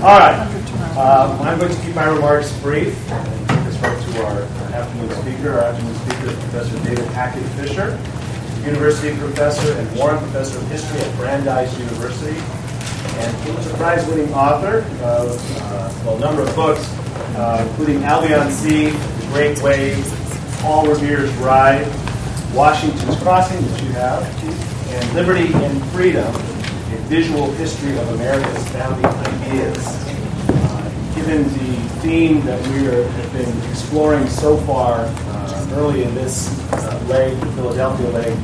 All right. I'm going to keep my remarks brief and take us right to our afternoon speaker. Our afternoon speaker is Professor David Hackett Fischer, University Professor and Warren Professor of History at Brandeis University, and Pulitzer Prize-winning author of a number of books, including Albion's Seed, The Great Wave, Paul Revere's Ride, Washington's Crossing, which you have, and Liberty and Freedom, a visual history of America's founding ideas. Given the theme that we have been exploring so far early in this leg, the Philadelphia leg,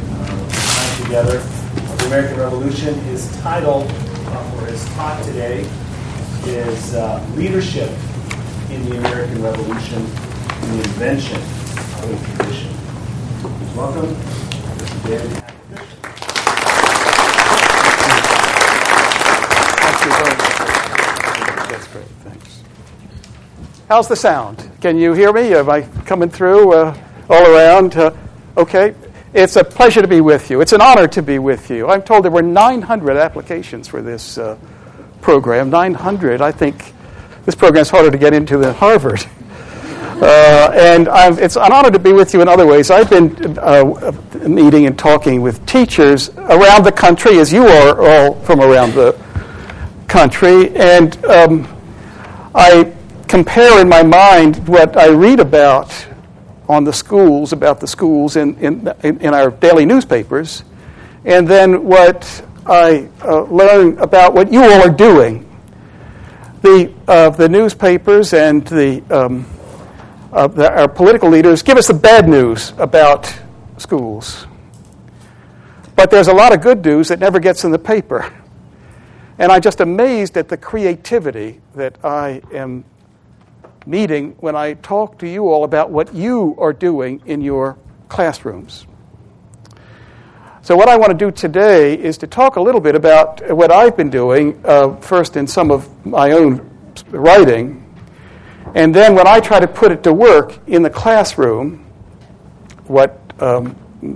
time together, the American Revolution, his title for his talk today is Leadership in the American Revolution and the Invention of the Tradition. Welcome, Mr. David Hackett Fischer. Thank you very much. That's great, thanks. How's the sound? Can you hear me? Am I coming through all around? Okay. It's a pleasure to be with you. It's an honor to be with you. I'm told there were 900 applications for this program. 900, I think. This program's harder to get into than Harvard. And it's an honor to be with you in other ways. I've been meeting and talking with teachers around the country, as you are all from around the country. And I compare in my mind what I read about about the schools in our daily newspapers, and then what I learn about what you all are doing. The newspapers and our political leaders give us the bad news about schools. But there's a lot of good news that never gets in the paper. And I'm just amazed at the creativity that I am meeting when I talk to you all about what you are doing in your classrooms. So what I want to do today is to talk a little bit about what I've been doing, first in some of my own writing, and then when I try to put it to work in the classroom, what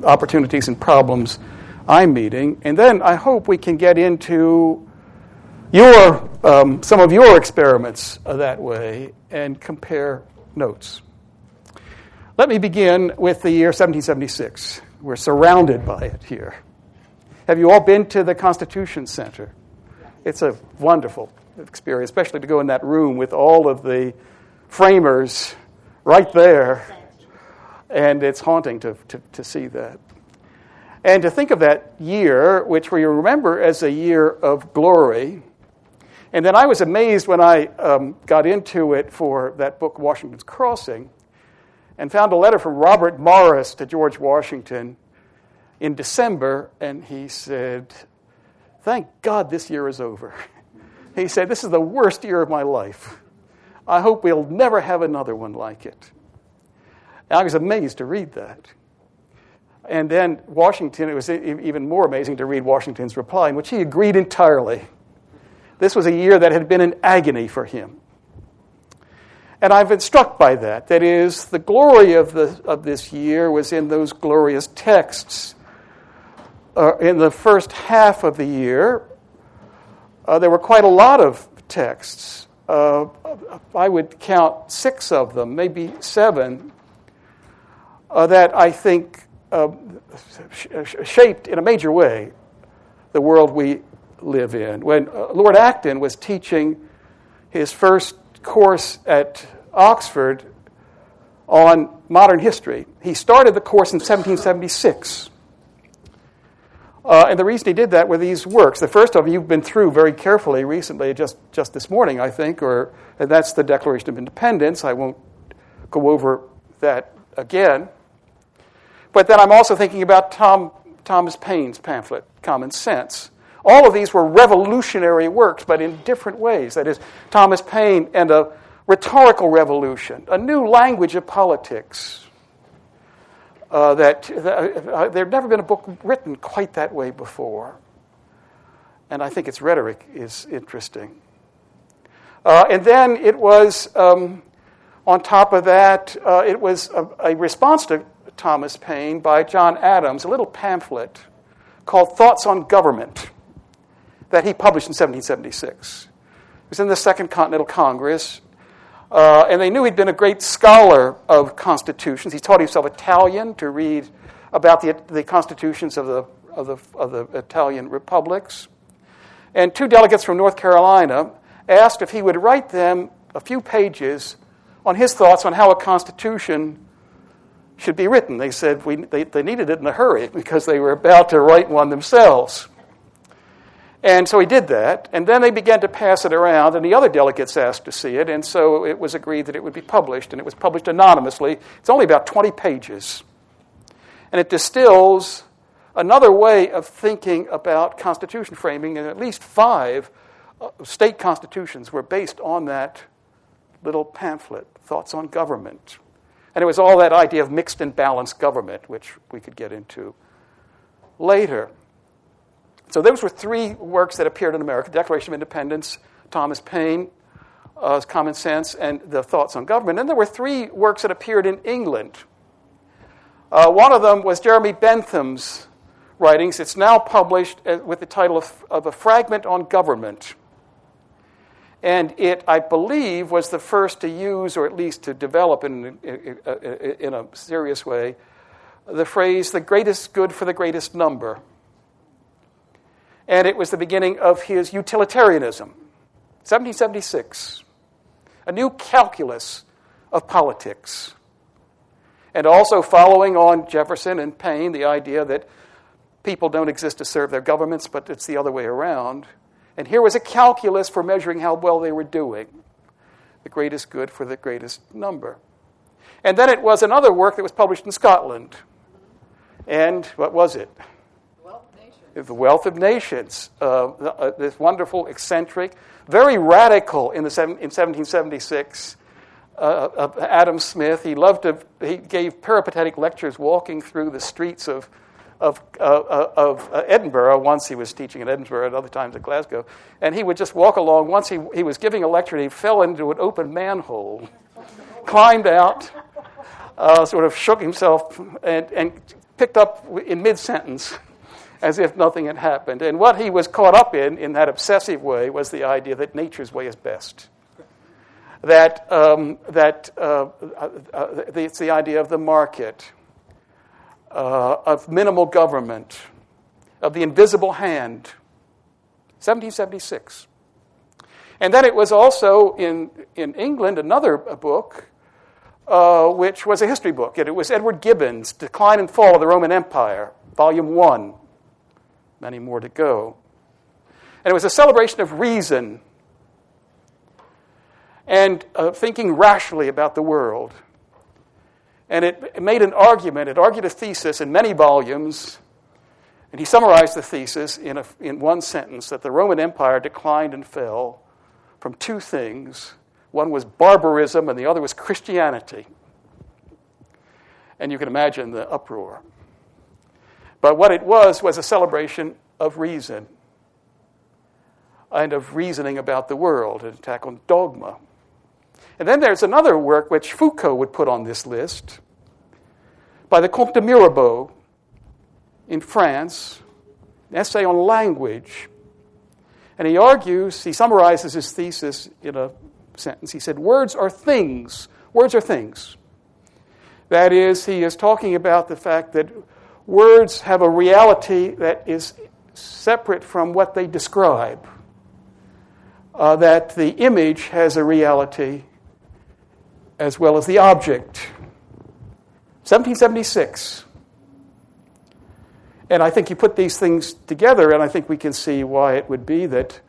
opportunities and problems I'm meeting. And then I hope we can get into some of your experiments that way and compare notes. Let me begin with the year 1776. We're surrounded by it here. Have you all been to the Constitution Center? It's a wonderful experience, especially to go in that room with all of the framers right there. And it's haunting to see that. And to think of that year, which we remember as a year of glory. And then I was amazed when I got into it for that book, Washington's Crossing, and found a letter from Robert Morris to George Washington in December, and he said, "Thank God this year is over." He said, "This is the worst year of my life. I hope we'll never have another one like it." And I was amazed to read that. And then Washington, it was even more amazing to read Washington's reply, in which he agreed entirely. This was a year that had been an agony for him. And I've been struck by that. That is, the glory of this year was in those glorious texts. In the first half of the year, there were quite a lot of texts. I would count 6 of them, maybe 7, that I think shaped in a major way the world we live in. When Lord Acton was teaching his first course at Oxford on modern history, he started the course in 1776. And the reason he did that were these works. The first of them you've been through very carefully recently, just this morning, I think, and that's the Declaration of Independence. I won't go over that again. But then I'm also thinking about Thomas Paine's pamphlet, Common Sense. All of these were revolutionary works, but in different ways. That is, Thomas Paine and a rhetorical revolution, a new language of politics. There had never been a book written quite that way before. And I think its rhetoric is interesting. And then it was, on top of that, it was a response to Thomas Paine by John Adams, a little pamphlet called Thoughts on Government that he published in 1776. was in the Second Continental Congress, and they knew he'd been a great scholar of constitutions. He taught himself Italian to read about the constitutions of the Italian republics. And two delegates from North Carolina asked if he would write them a few pages on his thoughts on how a constitution should be written. They said they needed it in a hurry because they were about to write one themselves. And so he did that, and then they began to pass it around, and the other delegates asked to see it, and so it was agreed that it would be published, and it was published anonymously. It's only about 20 pages. And it distills another way of thinking about constitution framing, and at least 5 state constitutions were based on that little pamphlet, Thoughts on Government. And it was all that idea of mixed and balanced government, which we could get into later. So those were 3 works that appeared in America, Declaration of Independence, Thomas Paine, Common Sense, and the Thoughts on Government. And there were 3 works that appeared in England. One of them was Jeremy Bentham's writings. It's now published with the title of A Fragment on Government. And it, I believe, was the first to use, or at least to develop in a serious way, the phrase, the greatest good for the greatest number. And it was the beginning of his utilitarianism, 1776, a new calculus of politics. And also following on Jefferson and Paine, the idea that people don't exist to serve their governments, but it's the other way around. And here was a calculus for measuring how well they were doing, the greatest good for the greatest number. And then it was another work that was published in Scotland. And what was it? The Wealth of Nations, this wonderful, eccentric, very radical in 1776, Adam Smith. He gave peripatetic lectures walking through the streets of Edinburgh. Once he was teaching in Edinburgh, and other times at Glasgow. And he would just walk along. Once he was giving a lecture, and he fell into an open manhole, climbed out, sort of shook himself, and picked up in mid-sentence, as if nothing had happened. And what he was caught up in that obsessive way, was the idea that nature's way is best. It's the idea of the market, of minimal government, of the invisible hand, 1776. And then it was also in England another book, which was a history book. It was Edward Gibbon's Decline and Fall of the Roman Empire, Volume 1. Many more to go. And it was a celebration of reason and thinking rationally about the world. And it made an argument. It argued a thesis in many volumes. And he summarized the thesis in one sentence, that the Roman Empire declined and fell from 2 things. One was barbarism, and the other was Christianity. And you can imagine the uproar. But what it was a celebration of reason and of reasoning about the world, an attack on dogma. And then there's another work which Foucault would put on this list by the Comte de Mirabeau in France, an essay on language. And he summarizes his thesis in a sentence. He said, words are things. That is, he is talking about the fact that words have a reality that is separate from what they describe, that the image has a reality as well as the object. 1776. And I think you put these things together, and I think we can see why it would be that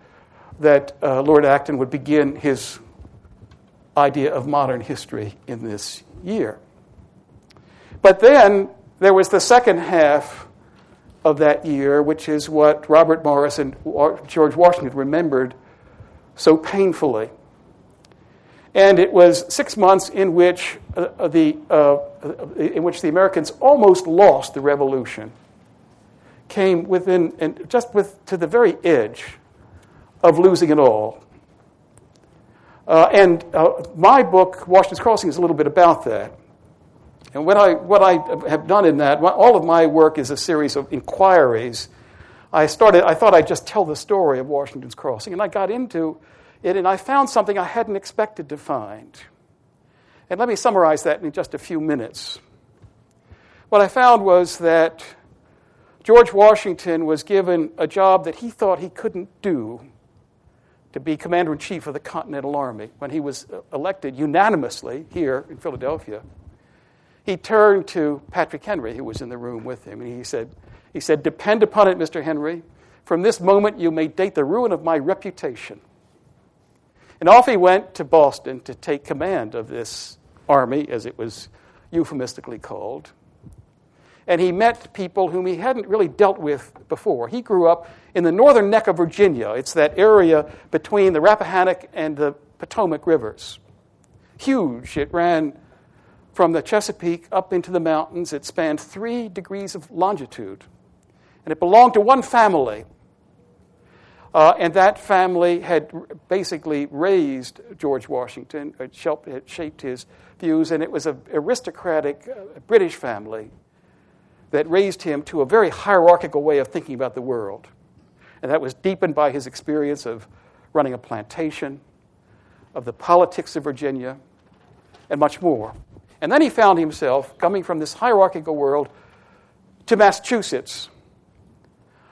Lord Acton would begin his idea of modern history in this year. But then there was the second half of that year, which is what Robert Morris and George Washington remembered so painfully. And it was 6 months in which the Americans almost lost the revolution, came within, and to the very edge of losing it all. And my book, Washington's Crossing, is a little bit about that. And what I have done in that, all of my work is a series of inquiries. I thought I'd just tell the story of Washington's Crossing, and I got into it, and I found something I hadn't expected to find. And let me summarize that in just a few minutes. What I found was that George Washington was given a job that he thought he couldn't do, to be commander-in-chief of the Continental Army. When he was elected unanimously here in Philadelphia, he turned to Patrick Henry, who was in the room with him, and he said, "Depend upon it, Mr. Henry, from this moment you may date the ruin of my reputation." And off he went to Boston to take command of this army, as it was euphemistically called. And he met people whom he hadn't really dealt with before. He grew up in the northern neck of Virginia. It's that area between the Rappahannock and the Potomac rivers. Huge. It ran from the Chesapeake up into the mountains. It spanned 3 degrees of longitude. And it belonged to one family. And that family had basically raised George Washington. It shaped his views. And it was an aristocratic British family that raised him to a very hierarchical way of thinking about the world. And that was deepened by his experience of running a plantation, of the politics of Virginia, and much more. And then he found himself coming from this hierarchical world to Massachusetts.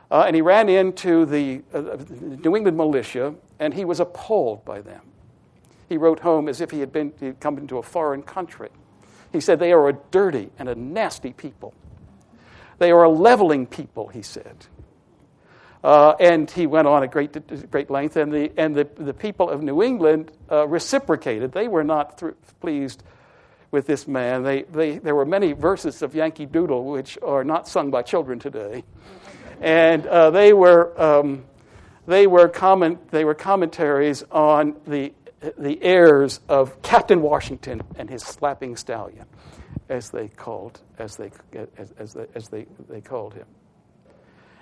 And he ran into the New England militia, and he was appalled by them. He wrote home as if he'd come into a foreign country. He said, "They are a dirty and a nasty people. They are a leveling people," he said. And he went on at great length, and the people of New England reciprocated. They were not pleased with this man. There were many verses of Yankee Doodle, which are not sung by children today, and they were commentaries on the airs of Captain Washington and his slapping stallion, as they called him.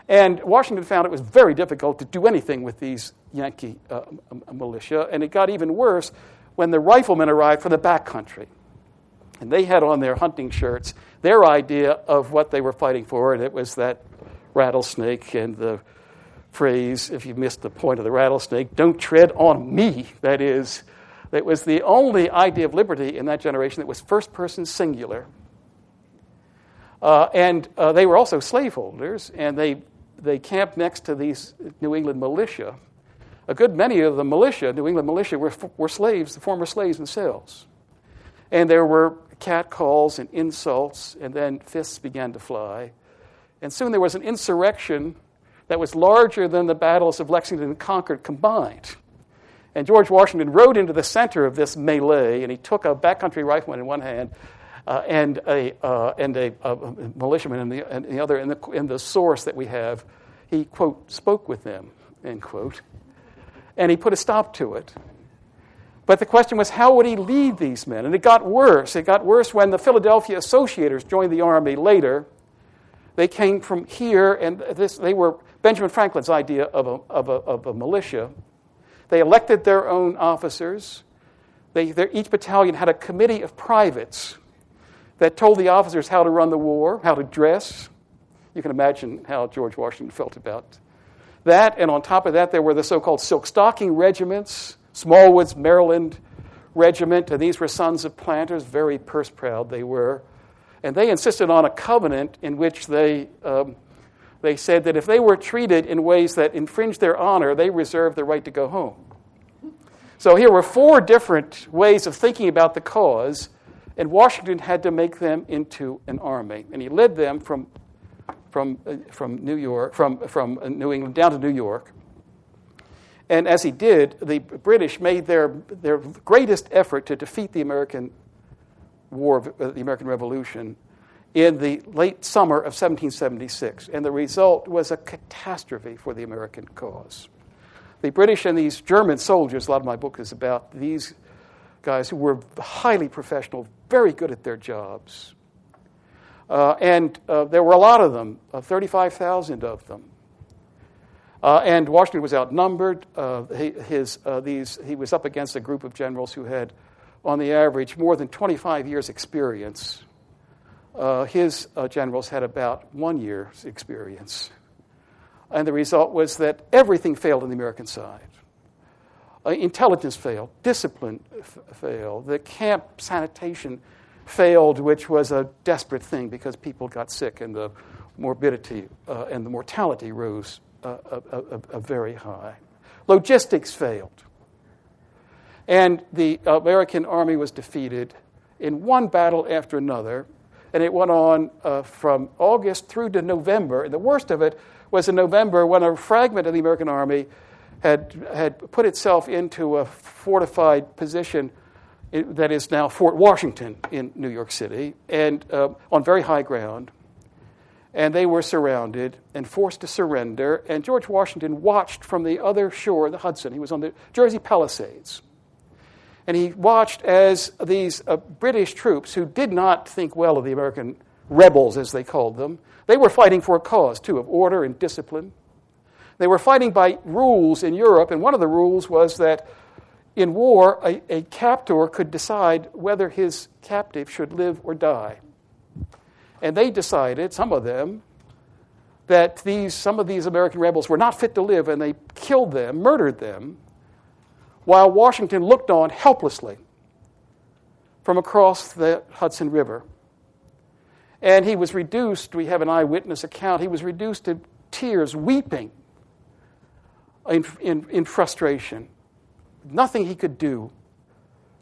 And Washington found it was very difficult to do anything with these Yankee militia, and it got even worse when the riflemen arrived from the back country, and they had on their hunting shirts their idea of what they were fighting for, and it was that rattlesnake and the phrase, "If you missed the point of the rattlesnake, don't tread on me." That is, that was the only idea of liberty in that generation that was first-person singular. And they were also slaveholders, and they camped next to these New England militia. A good many of the militia, New England militia, were slaves, the former slaves themselves. And there were catcalls and insults, and then fists began to fly. And soon there was an insurrection that was larger than the battles of Lexington and Concord combined. And George Washington rode into the center of this melee, and he took a backcountry rifleman in one hand and a militiaman in the other. In the source that we have, he, quote, "spoke with them," end quote. And he put a stop to it. But the question was, how would he lead these men? And it got worse. It got worse when the Philadelphia Associators joined the army later. They came from here, and they were Benjamin Franklin's idea of a militia. They elected their own officers. Each battalion had a committee of privates that told the officers how to run the war, how to dress. You can imagine how George Washington felt about that. And on top of that, there were the so-called silk stocking regiments, Smallwood's Maryland Regiment, and these were sons of planters, very purse-proud they were. And they insisted on a covenant in which they said that if they were treated in ways that infringed their honor, they reserved the right to go home. So here were 4 different ways of thinking about the cause, and Washington had to make them into an army. And he led them from New England down to New York. And as he did, the British made their greatest effort to defeat the American War, the American Revolution, in the late summer of 1776, and the result was a catastrophe for the American cause. The British and these German soldiers, a lot of my book is about these guys who were highly professional, very good at their jobs, and there were a lot of them, 35,000 of them. And Washington was outnumbered. He was up against a group of generals who had, on the average, more than 25 years' experience. His generals had about 1 year's experience. And the result was that everything failed on the American side. Intelligence failed. Discipline failed. The camp sanitation failed, which was a desperate thing because people got sick and the morbidity and the mortality rose very high. Logistics failed. And the American army was defeated in one battle after another. And it went on from August through to November. And the worst of it was in November when a fragment of the American army had put itself into a fortified position that is now Fort Washington in New York City, and on very high ground. And they were surrounded and forced to surrender. And George Washington watched from the other shore of the Hudson. He was on the Jersey Palisades. And he watched as these British troops, who did not think well of the American rebels, as they called them, they were fighting for a cause, too, of order and discipline. They were fighting by rules in Europe, and one of the rules was that in war, a captor could decide whether his captive should live or die. And they decided, some of them, that some of these American rebels were not fit to live, and they killed them, murdered them, while Washington looked on helplessly from across the Hudson River. And he was reduced, we have an eyewitness account, he was reduced to tears, weeping in frustration. Nothing he could do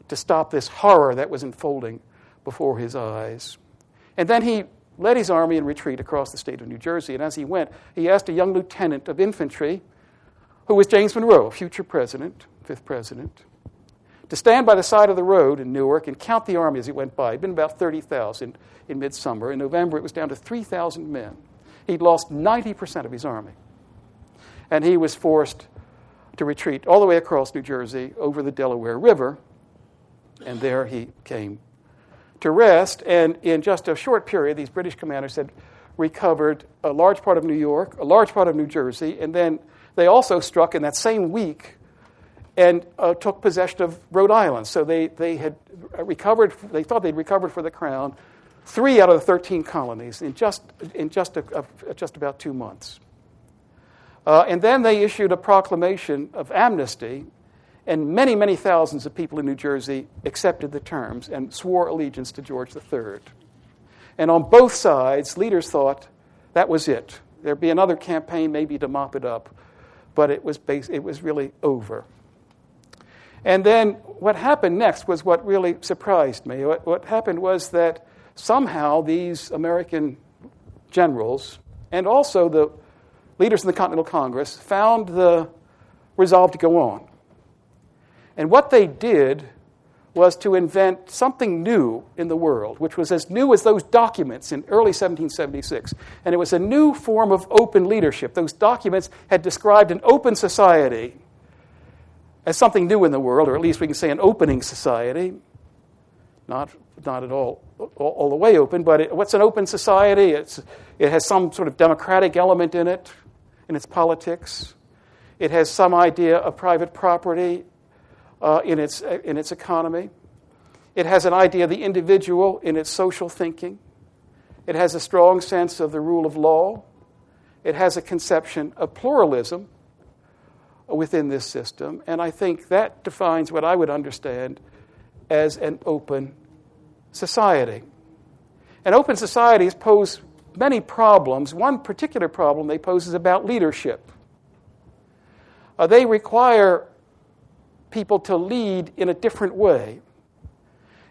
to stop this horror that was unfolding before his eyes. And then he led his army in retreat across the state of New Jersey. And as he went, he asked a young lieutenant of infantry, who was James Monroe, future president, fifth president, to stand by the side of the road in Newark and count the army as it went by. It had been about 30,000 in midsummer. In November, it was down to 3,000 men. He'd lost 90% of his army. And he was forced to retreat all the way across New Jersey over the Delaware River. And there he came to rest. And in just a short period, these British commanders had recovered a large part of New York, a large part of New Jersey, and then they also struck in that same week and took possession of Rhode Island. So they had recovered. They thought they'd recovered for the crown 3 out of the 13 colonies in just about 2 months. And then they issued a proclamation of amnesty, and many, many thousands of people in New Jersey accepted the terms and swore allegiance to George III. And on both sides, leaders thought that was it. There'd be another campaign maybe to mop it up, but it was really over. And then what happened next was what really surprised me. What happened was that somehow these American generals and also the leaders in the Continental Congress found the resolve to go on. And what they did was to invent something new in the world, which was as new as those documents in early 1776. And it was a new form of open leadership. Those documents had described an open society as something new in the world, or at least we can say an opening society. Not at all the way open, but what's an open society? It has some sort of democratic element in it, in its politics. It has some idea of private property in its economy. It has an idea of the individual in its social thinking. It has a strong sense of the rule of law. It has a conception of pluralism within this system, and I think that defines what I would understand as an open society. And open societies pose many problems. One particular problem they pose is about leadership. They require people to lead in a different way.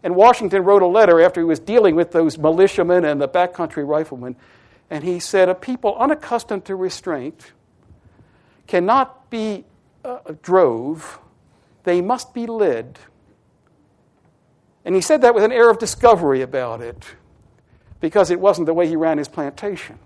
And Washington wrote a letter after he was dealing with those militiamen and the backcountry riflemen, and he said, a people unaccustomed to restraint cannot be drove, they must be led. And he said that with an air of discovery about it, because it wasn't the way he ran his plantation.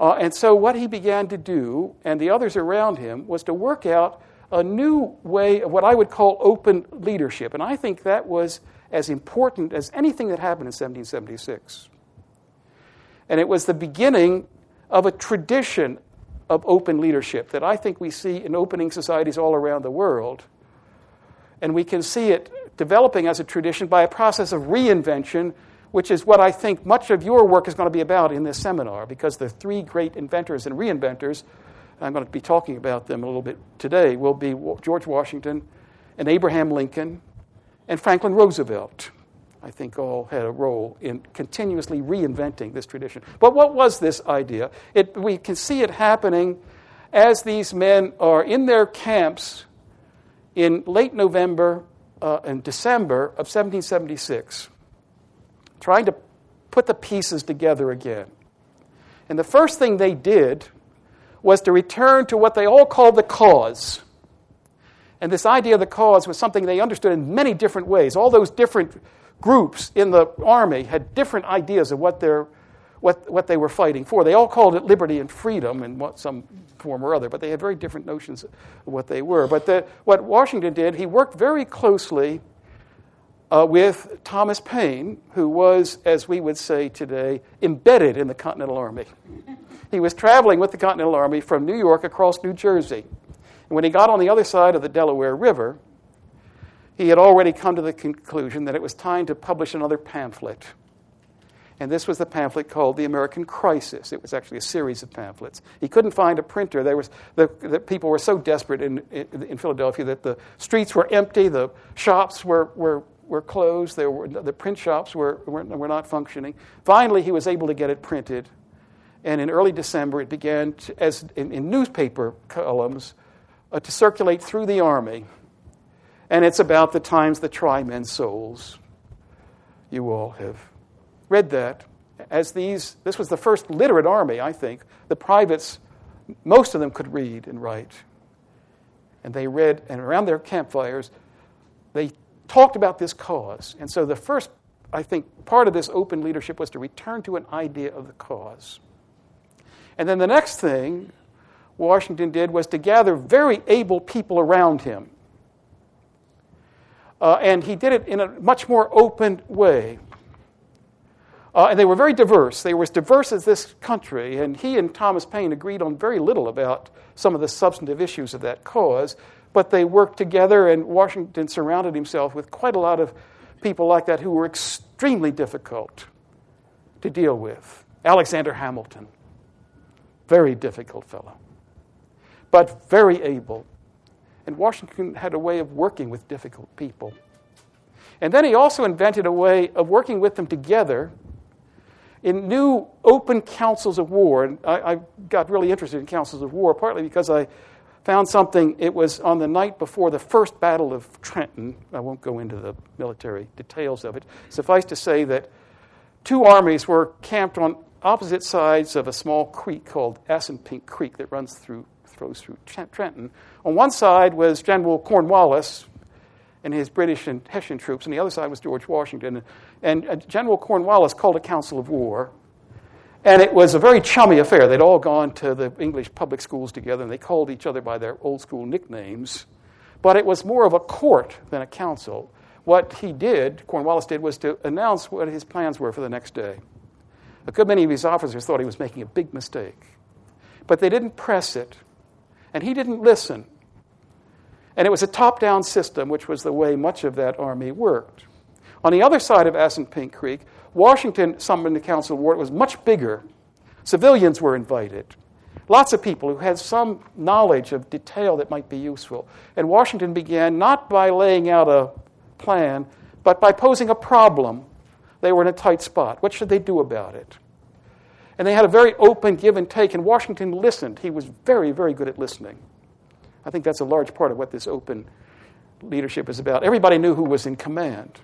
And so what he began to do, and the others around him, was to work out a new way of what I would call open leadership. And I think that was as important as anything that happened in 1776. And it was the beginning of a tradition of open leadership that I think we see in opening societies all around the world. And we can see it developing as a tradition by a process of reinvention, which is what I think much of your work is going to be about in this seminar, because the 3 great inventors and reinventors I'm going to be talking about them a little bit today, will be George Washington and Abraham Lincoln and Franklin Roosevelt. I think all had a role in continuously reinventing this tradition. But what was this idea? We can see it happening as these men are in their camps in late November and December of 1776, trying to put the pieces together again. And the first thing they did was to return to what they all called the cause. And this idea of the cause was something they understood in many different ways. All those different groups in the army had different ideas of what they were fighting for. They all called it liberty and freedom in some form or other, but they had very different notions of what they were. But what Washington did, he worked very closely with Thomas Paine, who was, as we would say today, embedded in the Continental Army. He was traveling with the Continental Army from New York across New Jersey. And when he got on the other side of the Delaware River, he had already come to the conclusion that it was time to publish another pamphlet. And this was the pamphlet called The American Crisis. It was actually a series of pamphlets. He couldn't find a printer. The people were so desperate in Philadelphia that the streets were empty, the shops were closed, the print shops were not functioning. Finally, he was able to get it printed. And in early December, it began in newspaper columns to circulate through the army. And it's about the times the try men's souls. You all have read that. This was the first literate army, I think. The privates, most of them could read and write. And they read, and around their campfires, they talked about this cause. And so the first, I think, part of this open leadership was to return to an idea of the cause. And then the next thing Washington did was to gather very able people around him. And he did it in a much more open way. And they were very diverse. They were as diverse as this country. And he and Thomas Paine agreed on very little about some of the substantive issues of that cause. But they worked together, and Washington surrounded himself with quite a lot of people like that who were extremely difficult to deal with. Alexander Hamilton, very difficult fellow, but very able. And Washington had a way of working with difficult people. And then he also invented a way of working with them together in new open councils of war. And I got really interested in councils of war, partly because I found something. It was on the night before the first Battle of Trenton. I won't go into the military details of it. Suffice to say that two armies were camped on opposite sides of a small creek called Assunpink Creek that flows through Trenton. On one side was General Cornwallis and his British and Hessian troops, and the other side was George Washington. And General Cornwallis called a council of war, and it was a very chummy affair. They'd all gone to the English public schools together, and they called each other by their old school nicknames. But it was more of a court than a council. What Cornwallis did, was to announce what his plans were for the next day. A good many of his officers thought he was making a big mistake. But they didn't press it, and he didn't listen. And it was a top-down system, which was the way much of that army worked. On the other side of Assunpink Creek, Washington summoned the council of war. It was much bigger. Civilians were invited. Lots of people who had some knowledge of detail that might be useful. And Washington began not by laying out a plan, but by posing a problem. They were in a tight spot. What should they do about it? And they had a very open give and take, and Washington listened. He was very, very good at listening. I think that's a large part of what this open leadership is about. Everybody knew who was in command.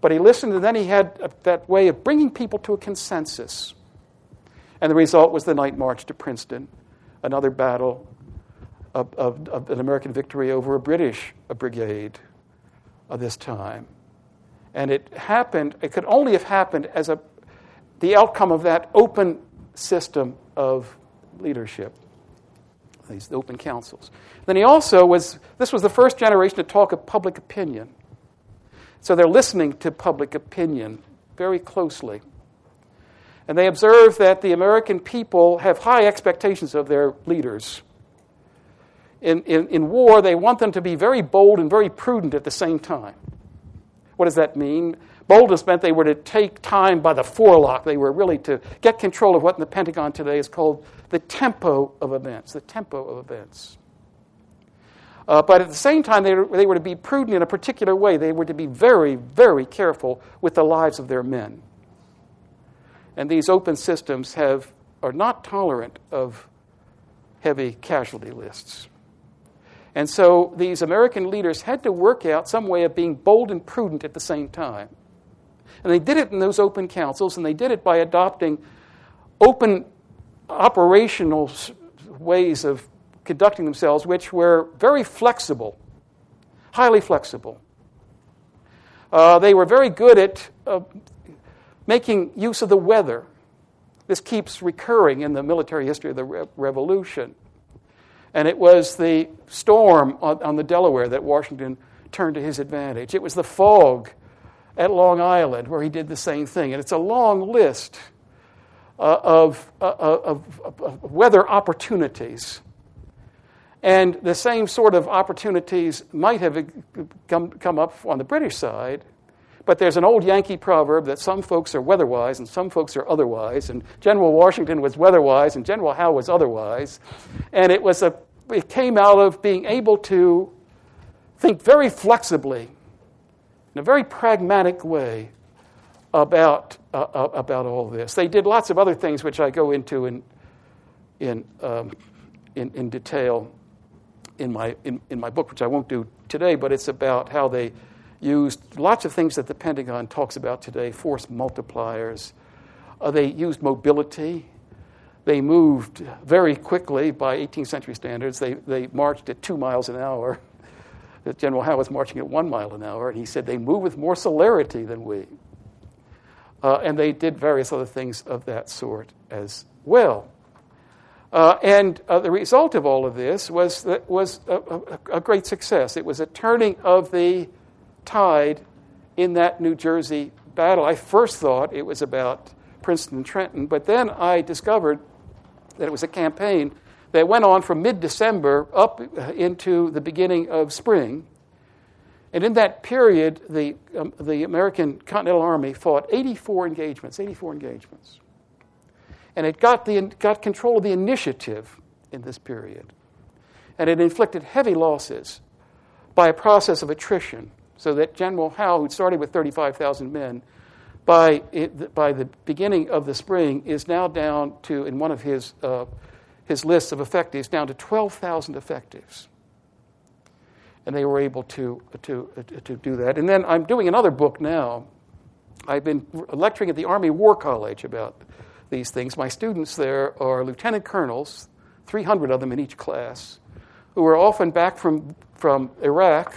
But he listened, and then he had that way of bringing people to a consensus. And the result was the night march to Princeton, another battle of an American victory over a British brigade of this time. And it could only have happened as the outcome of that open system of leadership, these open councils. Then he also this was the first generation to talk of public opinion. So they're listening to public opinion very closely. And they observe that the American people have high expectations of their leaders. In war, they want them to be very bold and very prudent at the same time. What does that mean? Boldness meant they were to take time by the forelock. They were really to get control of what in the Pentagon today is called the tempo of events, the tempo of events. But at the same time, they were to be prudent in a particular way. They were to be very, very careful with the lives of their men. And these open systems are not tolerant of heavy casualty lists. And so these American leaders had to work out some way of being bold and prudent at the same time. And they did it in those open councils, and they did it by adopting open operational ways of conducting themselves, which were very flexible, highly flexible. They were very good at making use of the weather. This keeps recurring in the military history of the Revolution. And it was the storm on the Delaware that Washington turned to his advantage. It was the fog at Long Island where he did the same thing. And it's a long list of weather opportunities. And the same sort of opportunities might have come up on the British side. But there's an old Yankee proverb that some folks are weatherwise and some folks are otherwise. And General Washington was weatherwise and General Howe was otherwise. And it came out of being able to think very flexibly in a very pragmatic way about all this. They did lots of other things which I go into in detail in my book, which I won't do today, but it's about how they used lots of things that the Pentagon talks about today, force multipliers. They used mobility. They moved very quickly by 18th century standards. They marched at 2 miles an hour. General Howe was marching at 1 mile an hour, and he said they move with more celerity than we. And they did various other things of that sort as well. And the result of all of this was a great success. It was a turning of the tide in that New Jersey battle. I first thought it was about Princeton and Trenton, but then I discovered that it was a campaign that went on from mid-December up into the beginning of spring. And in that period, the American Continental Army fought 84 engagements. And it got control of the initiative in this period. And it inflicted heavy losses by a process of attrition, so that General Howe, who started with 35,000 men, by the beginning of the spring is now down to, in one of his lists of effectives, down to 12,000 effectives. And they were able to do that. And then I'm doing another book now. I've been lecturing at the Army War College about these things. My students there are lieutenant colonels, 300 of them in each class, who are often back from Iraq.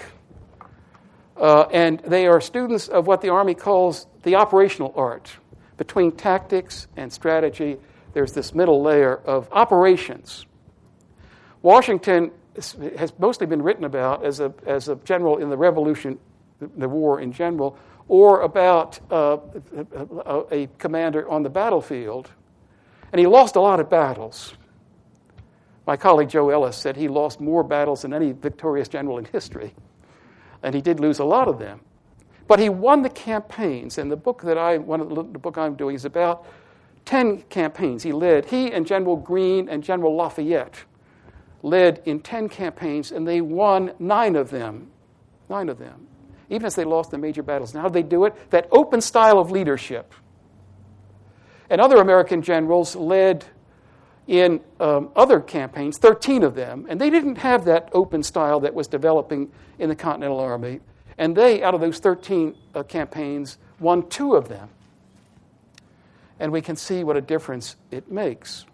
And they are students of what the Army calls the operational art. Between tactics and strategy, there's this middle layer of operations. Washington has mostly been written about as a general in the Revolution, the war in general, or about a commander on the battlefield. And he lost a lot of battles. My colleague Joe Ellis said he lost more battles than any victorious general in history. And he did lose a lot of them. But he won the campaigns. And the book I'm doing is about 10 campaigns he led. He and General Greene and General Lafayette led in 10 campaigns, and they won 9 of them, even as they lost the major battles. And how did they do it? That open style of leadership. And other American generals led in other campaigns, 13 of them, and they didn't have that open style that was developing in the Continental Army. And they, out of those 13 campaigns, won 2 of them. And we can see what a difference it makes.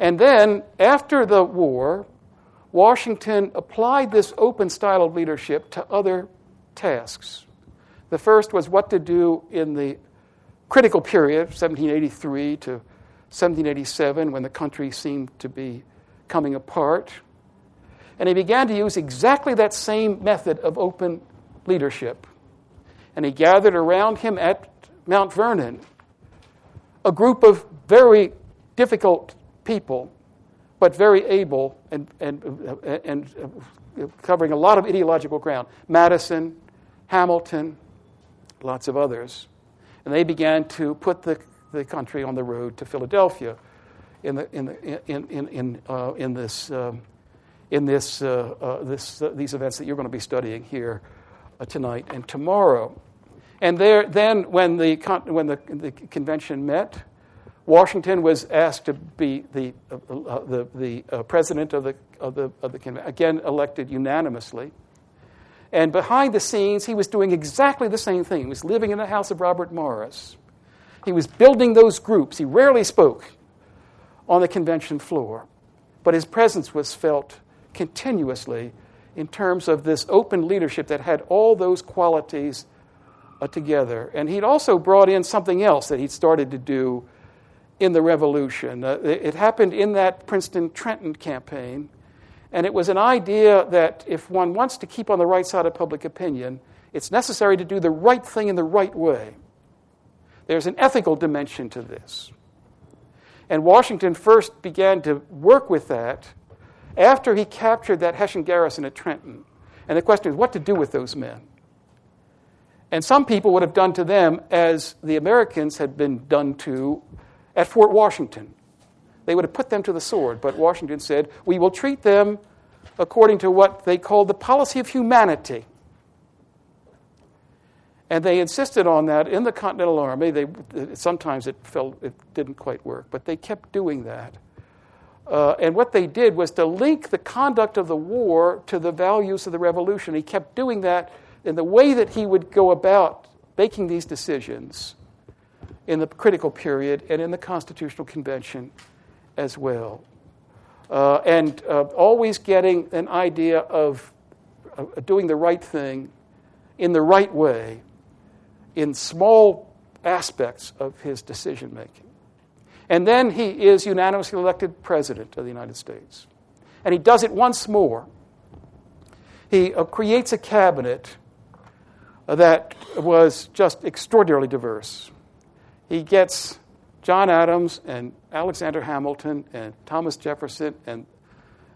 And then, after the war, Washington applied this open style of leadership to other tasks. The first was what to do in the critical period, 1783 to 1787, when the country seemed to be coming apart. And he began to use exactly that same method of open leadership. And he gathered around him at Mount Vernon a group of very difficult people, but very able and covering a lot of ideological ground. Madison, Hamilton, lots of others. And they began to put the country on the road to Philadelphia in these events that you're going to be studying here tonight and tomorrow. And there, then, when the convention met, Washington was asked to be the president of the convention, again elected unanimously. And behind the scenes, he was doing exactly the same thing. He was living in the house of Robert Morris. He was building those groups. He rarely spoke on the convention floor, but his presence was felt continuously in terms of this open leadership that had all those qualities together. And he'd also brought in something else that he'd started to do in the revolution. It happened in that Princeton-Trenton campaign. And it was an idea that if one wants to keep on the right side of public opinion, it's necessary to do the right thing in the right way. There's an ethical dimension to this. And Washington first began to work with that after he captured that Hessian garrison at Trenton. And the question is what to do with those men. And some people would have done to them as the Americans had been done to at Fort Washington. They would have put them to the sword, but Washington said, we will treat them according to what they called the policy of humanity. And they insisted on that in the Continental Army. Sometimes it didn't quite work, but they kept doing that. And what they did was to link the conduct of the war to the values of the revolution. He kept doing that in the way that he would go about making these decisions in the critical period and in the Constitutional Convention as well, and always getting an idea of doing the right thing in the right way in small aspects of his decision-making. And then he is unanimously elected president of the United States. And he does it once more. He creates a cabinet that was just extraordinarily diverse. He gets John Adams and Alexander Hamilton and Thomas Jefferson and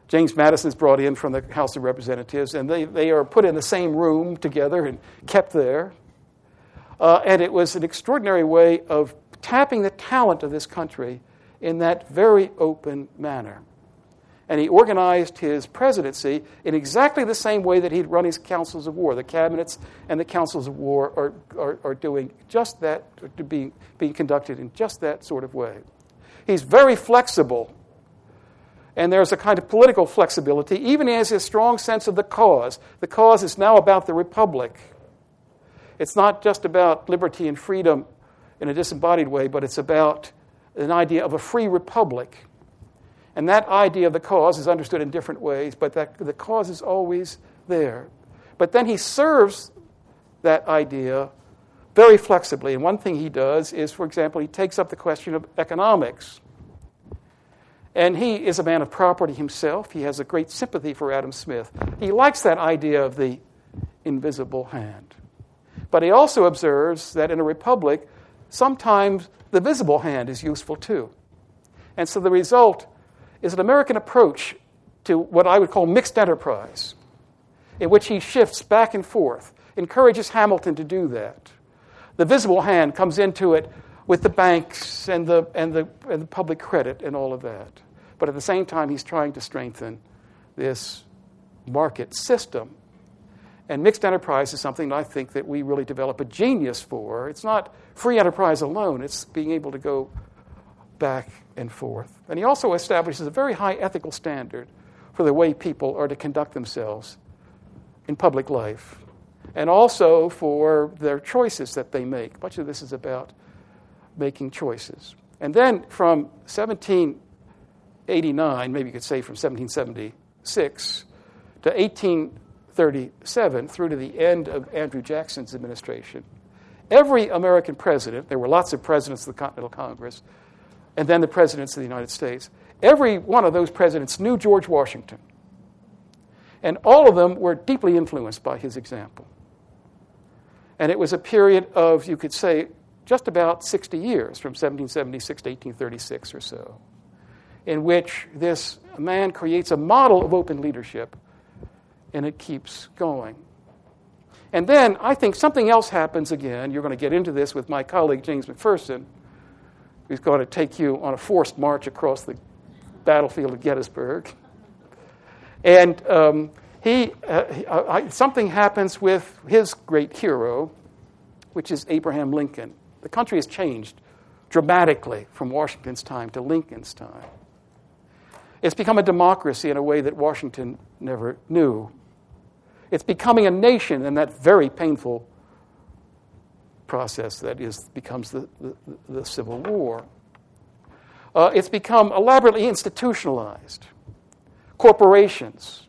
James Madison's brought in from the House of Representatives, and they are put in the same room together and kept there. And it was an extraordinary way of tapping the talent of this country in that very open manner. And he organized his presidency in exactly the same way that he'd run his councils of war. The cabinets and the councils of war are doing just that, being conducted in just that sort of way. He's very flexible, and there's a kind of political flexibility, even as his strong sense of the cause. The cause is now about the republic. It's not just about liberty and freedom in a disembodied way, but it's about an idea of a free republic. And that idea of the cause is understood in different ways, but that the cause is always there. But then he serves that idea very flexibly. And one thing he does is, for example, he takes up the question of economics. And he is a man of property himself. He has a great sympathy for Adam Smith. He likes that idea of the invisible hand. But he also observes that in a republic, sometimes the visible hand is useful too. And so the result is an American approach to what I would call mixed enterprise, in which he shifts back and forth, encourages Hamilton to do that. The visible hand comes into it with the banks and the public credit and all of that. But at the same time, he's trying to strengthen this market system. And mixed enterprise is something that I think that we really develop a genius for. It's not free enterprise alone. It's being able to go back and forth. And he also establishes a very high ethical standard for the way people are to conduct themselves in public life, and also for their choices that they make. Much of this is about making choices. And then from 1789, maybe you could say from 1776 to 1837, through to the end of Andrew Jackson's administration, every American president — there were lots of presidents of the Continental Congress, and then the presidents of the United States — every one of those presidents knew George Washington. And all of them were deeply influenced by his example. And it was a period of, you could say, just about 60 years, from 1776 to 1836 or so, in which this man creates a model of open leadership, and it keeps going. And then I think something else happens again. You're going to get into this with my colleague, James McPherson, who's going to take you on a forced march across the battlefield of Gettysburg. And something happens with his great hero, which is Abraham Lincoln. The country has changed dramatically from Washington's time to Lincoln's time. It's become a democracy in a way that Washington never knew. It's becoming a nation in that very painful process that becomes the Civil War. It's become elaborately institutionalized. Corporations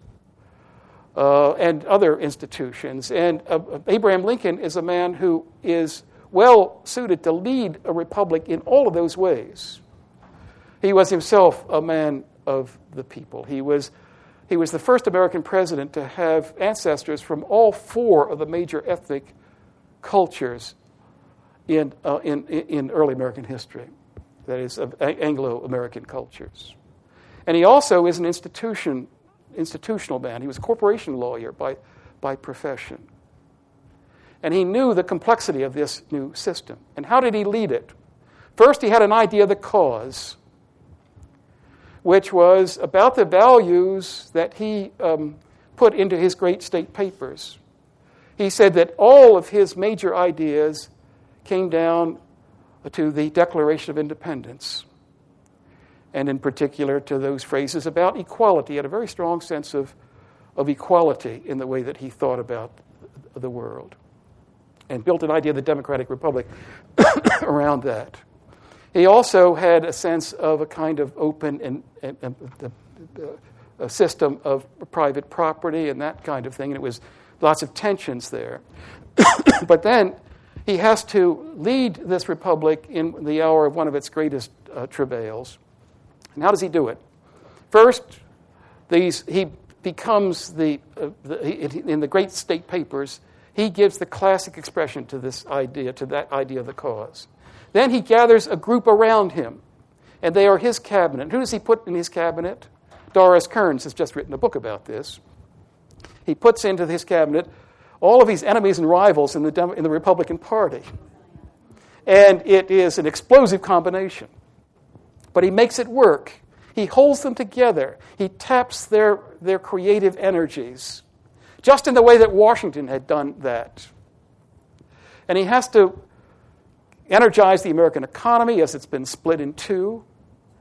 and other institutions. And Abraham Lincoln is a man who is well suited to lead a republic in all of those ways. He was himself a man of the people. He was the first American president to have ancestors from all four of the major ethnic cultures in early American history, that is, of Anglo-American cultures. And he also is an institutional man. He was a corporation lawyer by profession. And he knew the complexity of this new system. And how did he lead it? First, he had an idea of the cause, which was about the values that he put into his great state papers. He said that all of his major ideas came down to the Declaration of Independence, and in particular to those phrases about equality. He had a very strong sense of equality in the way that he thought about the world, and built an idea of the Democratic Republic around that. He also had a sense of a kind of open and a system of private property and that kind of thing, and it was lots of tensions there. But then he has to lead this republic in the hour of one of its greatest travails. And how does he do it? First, he becomes in the great state papers, he gives the classic expression to this idea, to that idea of the cause. Then he gathers a group around him, and they are his cabinet. Who does he put in his cabinet? Doris Kearns has just written a book about this. He puts into his cabinet all of his enemies and rivals in the Republican Party. And it is an explosive combination. But he makes it work. He holds them together. He taps their creative energies, just in the way that Washington had done that. And he has to energize the American economy as it's been split in two.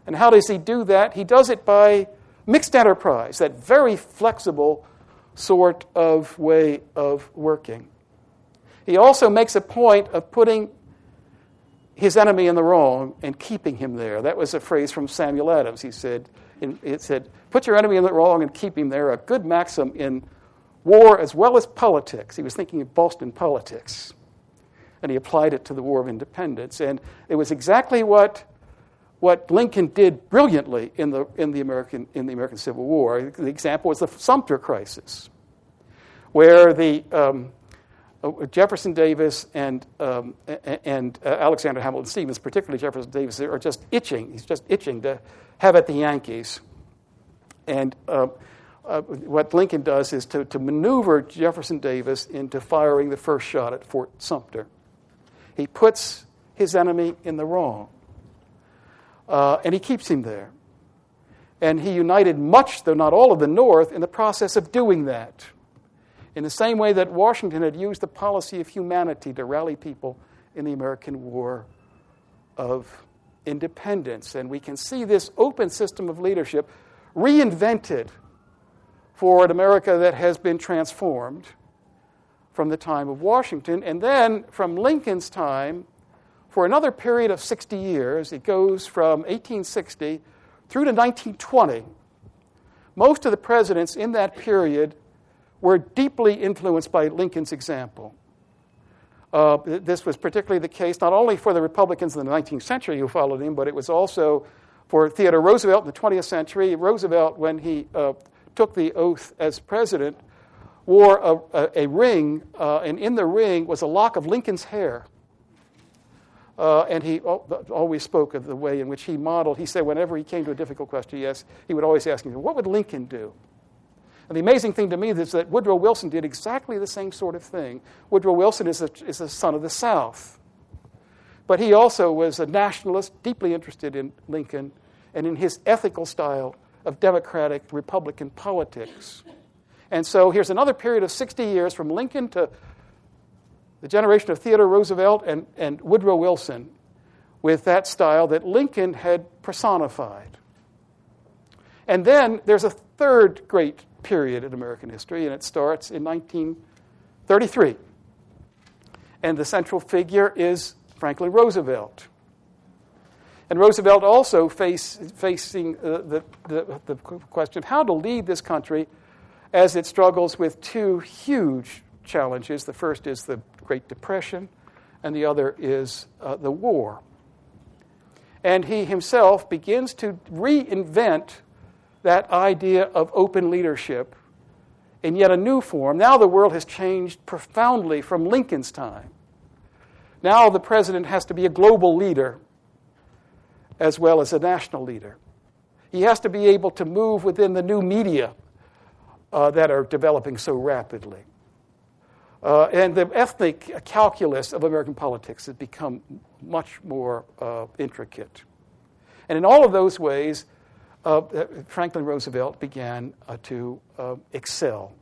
And how does he do that? He does it by mixed enterprise, that very flexible sort of way of working. He also makes a point of putting his enemy in the wrong and keeping him there. That was a phrase from Samuel Adams. He said, put your enemy in the wrong and keep him there, a good maxim in war as well as politics. He was thinking of Boston politics, and he applied it to the War of Independence. And it was exactly what Lincoln did brilliantly in the American Civil War. The example was the Sumter crisis, where the Jefferson Davis and Alexander Hamilton Stevens, particularly Jefferson Davis, are just itching. He's just itching to have at the Yankees. And what Lincoln does is to maneuver Jefferson Davis into firing the first shot at Fort Sumter. He puts his enemy in the wrong, and he keeps him there. And he united much, though not all, of the North in the process of doing that, in the same way that Washington had used the policy of humanity to rally people in the American War of Independence. And we can see this open system of leadership reinvented for an America that has been transformed from the time of Washington. And then from Lincoln's time, for another period of 60 years, it goes from 1860 through to 1920. Most of the presidents in that period were deeply influenced by Lincoln's example. This was particularly the case not only for the Republicans in the 19th century who followed him, but it was also for Theodore Roosevelt in the 20th century. Roosevelt, when he took the oath as president, wore a ring, and in the ring was a lock of Lincoln's hair. And he always spoke of the way in which he modeled. He said whenever he came to a difficult question, he would always ask him, what would Lincoln do? And the amazing thing to me is that Woodrow Wilson did exactly the same sort of thing. Woodrow Wilson is a son of the South. But he also was a nationalist, deeply interested in Lincoln and in his ethical style of democratic Republican politics. And so here's another period of 60 years from Lincoln to the generation of Theodore Roosevelt and Woodrow Wilson with that style that Lincoln had personified. And then there's a third great period in American history, and it starts in 1933. And the central figure is Franklin Roosevelt. And Roosevelt also facing the question of how to lead this country as it struggles with two huge challenges. The first is the Great Depression, and the other is the war. And he himself begins to reinvent that idea of open leadership in yet a new form. Now the world has changed profoundly from Lincoln's time. Now the president has to be a global leader as well as a national leader. He has to be able to move within the new media that are developing so rapidly. And the ethnic calculus of American politics has become much more intricate. And in all of those ways, Franklin Roosevelt began to excel.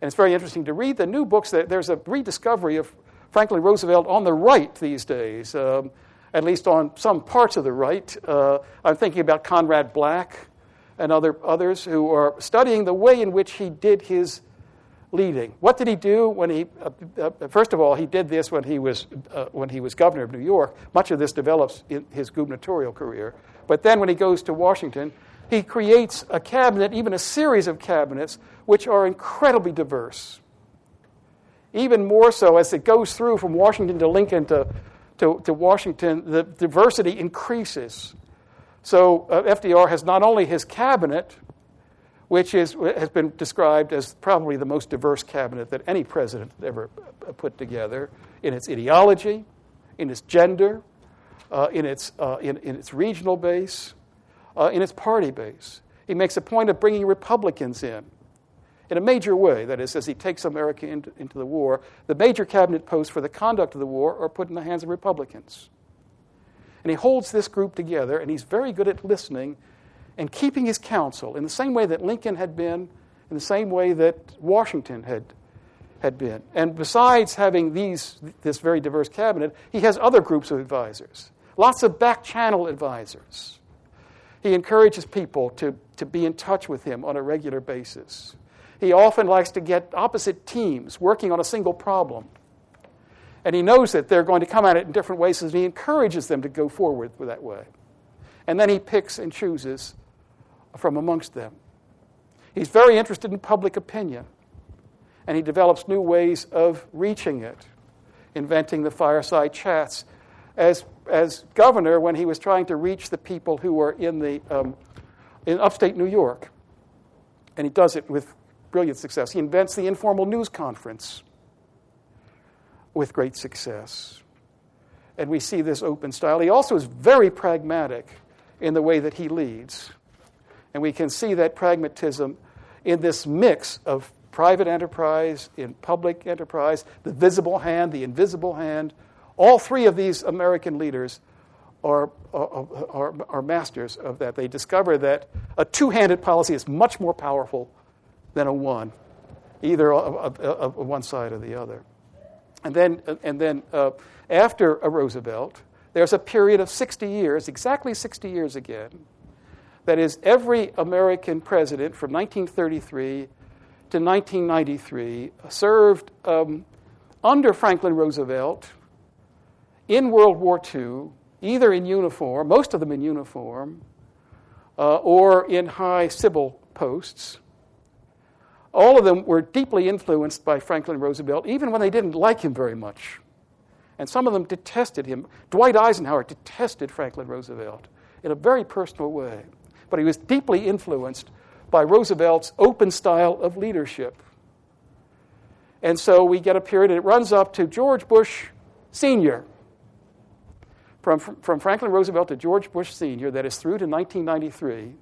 And it's very interesting to read the new books. There's a rediscovery of Franklin Roosevelt on the right these days, at least on some parts of the right. I'm thinking about Conrad Black and others who are studying the way in which he did his leading. What did he do when he? First of all, he did this when he was governor of New York. Much of this develops in his gubernatorial career. But then, when he goes to Washington, he creates a cabinet, even a series of cabinets, which are incredibly diverse. Even more so as it goes through from Washington to Lincoln to Washington, the diversity increases. So FDR has not only his cabinet, which has been described as probably the most diverse cabinet that any president ever put together in its ideology, in its gender, in its regional base, in its party base. He makes a point of bringing Republicans in a major way. That is, as he takes America into the war, the major cabinet posts for the conduct of the war are put in the hands of Republicans. And he holds this group together, and he's very good at listening and keeping his counsel in the same way that Lincoln had been, in the same way that Washington had been. And besides having this very diverse cabinet, he has other groups of advisors, lots of back-channel advisors. He encourages people to be in touch with him on a regular basis. He often likes to get opposite teams working on a single problem. And he knows that they're going to come at it in different ways, and he encourages them to go forward that way. And then he picks and chooses from amongst them. He's very interested in public opinion, and he develops new ways of reaching it, inventing the fireside chats. As governor, when he was trying to reach the people who were in upstate New York, and he does it with brilliant success. He invents the informal news conference with great success. And we see this open style. He also is very pragmatic in the way that he leads. And we can see that pragmatism in this mix of private enterprise, in public enterprise, the visible hand, the invisible hand. All three of these American leaders are masters of that. They discover that a two-handed policy is much more powerful than a one, either of one side or the other. And then after Roosevelt, there's a period of 60 years, exactly 60 years again, that is every American president from 1933 to 1993 served under Franklin Roosevelt in World War II, either in uniform, most of them in uniform, or in high civil posts. All of them were deeply influenced by Franklin Roosevelt, even when they didn't like him very much. And some of them detested him. Dwight Eisenhower detested Franklin Roosevelt in a very personal way. But he was deeply influenced by Roosevelt's open style of leadership. And so we get a period, and it runs up to George Bush Sr. From Franklin Roosevelt to George Bush Sr., that is through to 1993.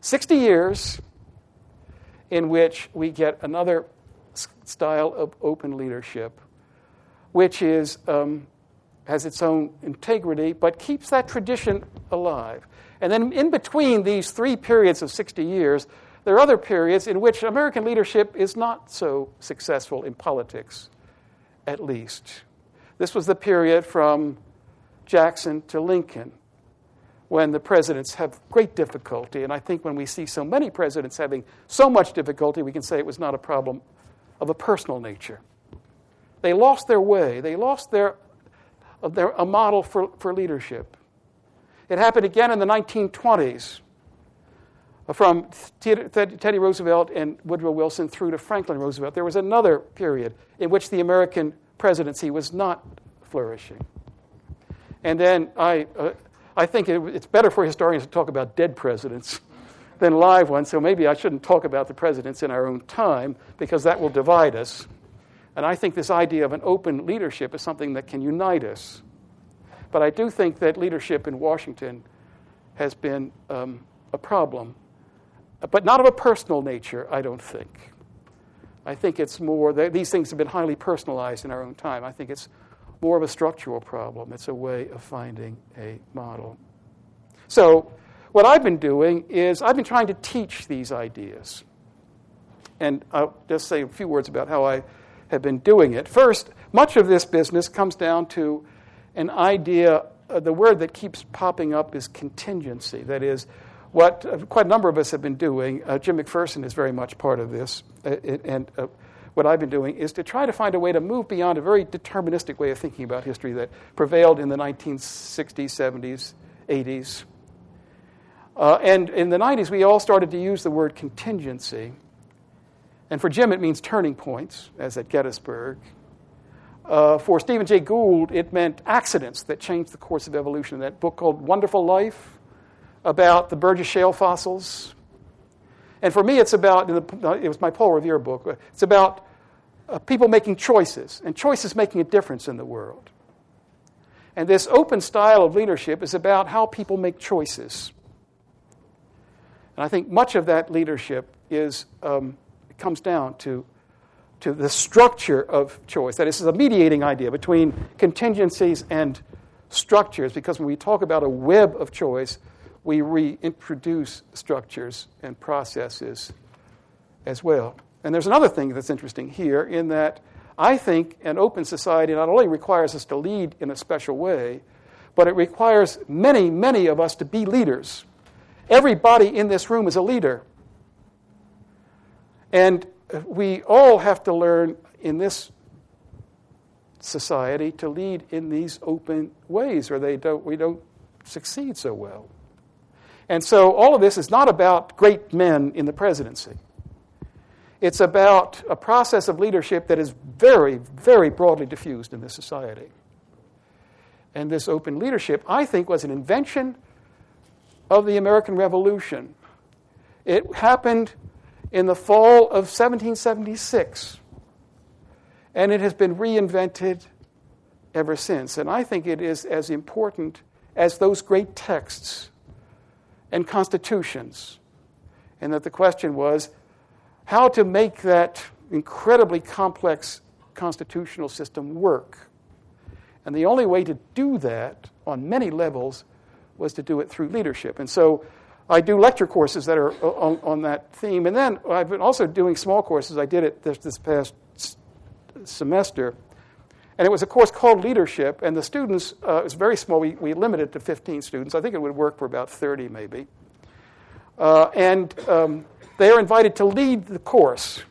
60 years in which we get another style of open leadership, which is has its own integrity, but keeps that tradition alive. And then in between these three periods of 60 years, there are other periods in which American leadership is not so successful in politics, at least. This was the period from Jackson to Lincoln, when the presidents have great difficulty. And I think when we see so many presidents having so much difficulty, we can say it was not a problem of a personal nature. They lost their way. They lost a model for leadership. It happened again in the 1920s, from Teddy Roosevelt and Woodrow Wilson through to Franklin Roosevelt. There was another period in which the American presidency was not flourishing. And then I think it's better for historians to talk about dead presidents than live ones, so maybe I shouldn't talk about the presidents in our own time, because that will divide us. And I think this idea of an open leadership is something that can unite us. But I do think that leadership in Washington has been a problem, but not of a personal nature, I don't think. I think it's more that these things have been highly personalized in our own time. I think it's more of a structural problem. It's a way of finding a model. So what I've been doing is I've been trying to teach these ideas. And I'll just say a few words about how I have been doing it. First, much of this business comes down to an idea. The word that keeps popping up is contingency. That is what quite a number of us have been doing. Jim McPherson is very much part of this. What I've been doing is to try to find a way to move beyond a very deterministic way of thinking about history that prevailed in the 1960s, 70s, 80s. And in the 90s, we all started to use the word contingency. And for Jim, it means turning points, as at Gettysburg. For Stephen Jay Gould, it meant accidents that changed the course of evolution. That book called Wonderful Life, about the Burgess Shale fossils. And for me, it's about, it was my Paul Revere book, it's about people making choices, and choices making a difference in the world. And this open style of leadership is about how people make choices. And I think much of that leadership is it comes down to the structure of choice. That is a mediating idea between contingencies and structures, because when we talk about a web of choice, we reintroduce structures and processes as well. And there's another thing that's interesting here, in that I think an open society not only requires us to lead in a special way, but it requires many, many of us to be leaders. Everybody in this room is a leader. And we all have to learn in this society to lead in these open ways, or we don't succeed so well. And so all of this is not about great men in the presidency. It's about a process of leadership that is very, very broadly diffused in this society. And this open leadership, I think, was an invention of the American Revolution. It happened in the fall of 1776. And it has been reinvented ever since. And I think it is as important as those great texts and constitutions, and that the question was how to make that incredibly complex constitutional system work. And the only way to do that on many levels was to do it through leadership. And so I do lecture courses that are on that theme, and then I've been also doing small courses. I did it this past semester, and it was a course called Leadership, and the students, it was very small. We limited it to 15 students. I think it would work for about 30 maybe. They are invited to lead the course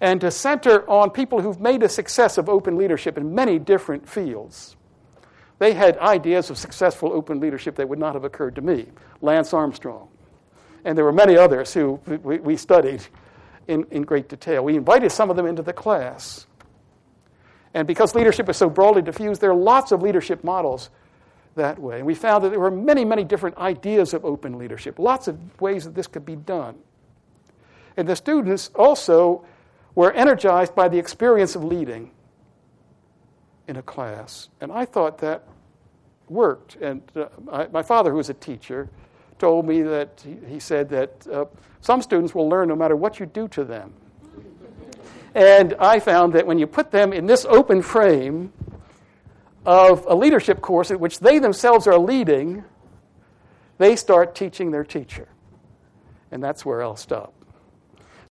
and to center on people who've made a success of open leadership in many different fields. They had ideas of successful open leadership that would not have occurred to me. Lance Armstrong. And there were many others who we studied in great detail. We invited some of them into the class. And because leadership is so broadly diffused, there are lots of leadership models that way. And we found that there were many, many different ideas of open leadership, lots of ways that this could be done. And the students also were energized by the experience of leading in a class. And I thought that worked. And my father, who was a teacher, told me that he said that some students will learn no matter what you do to them. And I found that when you put them in this open frame of a leadership course in which they themselves are leading, they start teaching their teacher. And that's where I'll stop.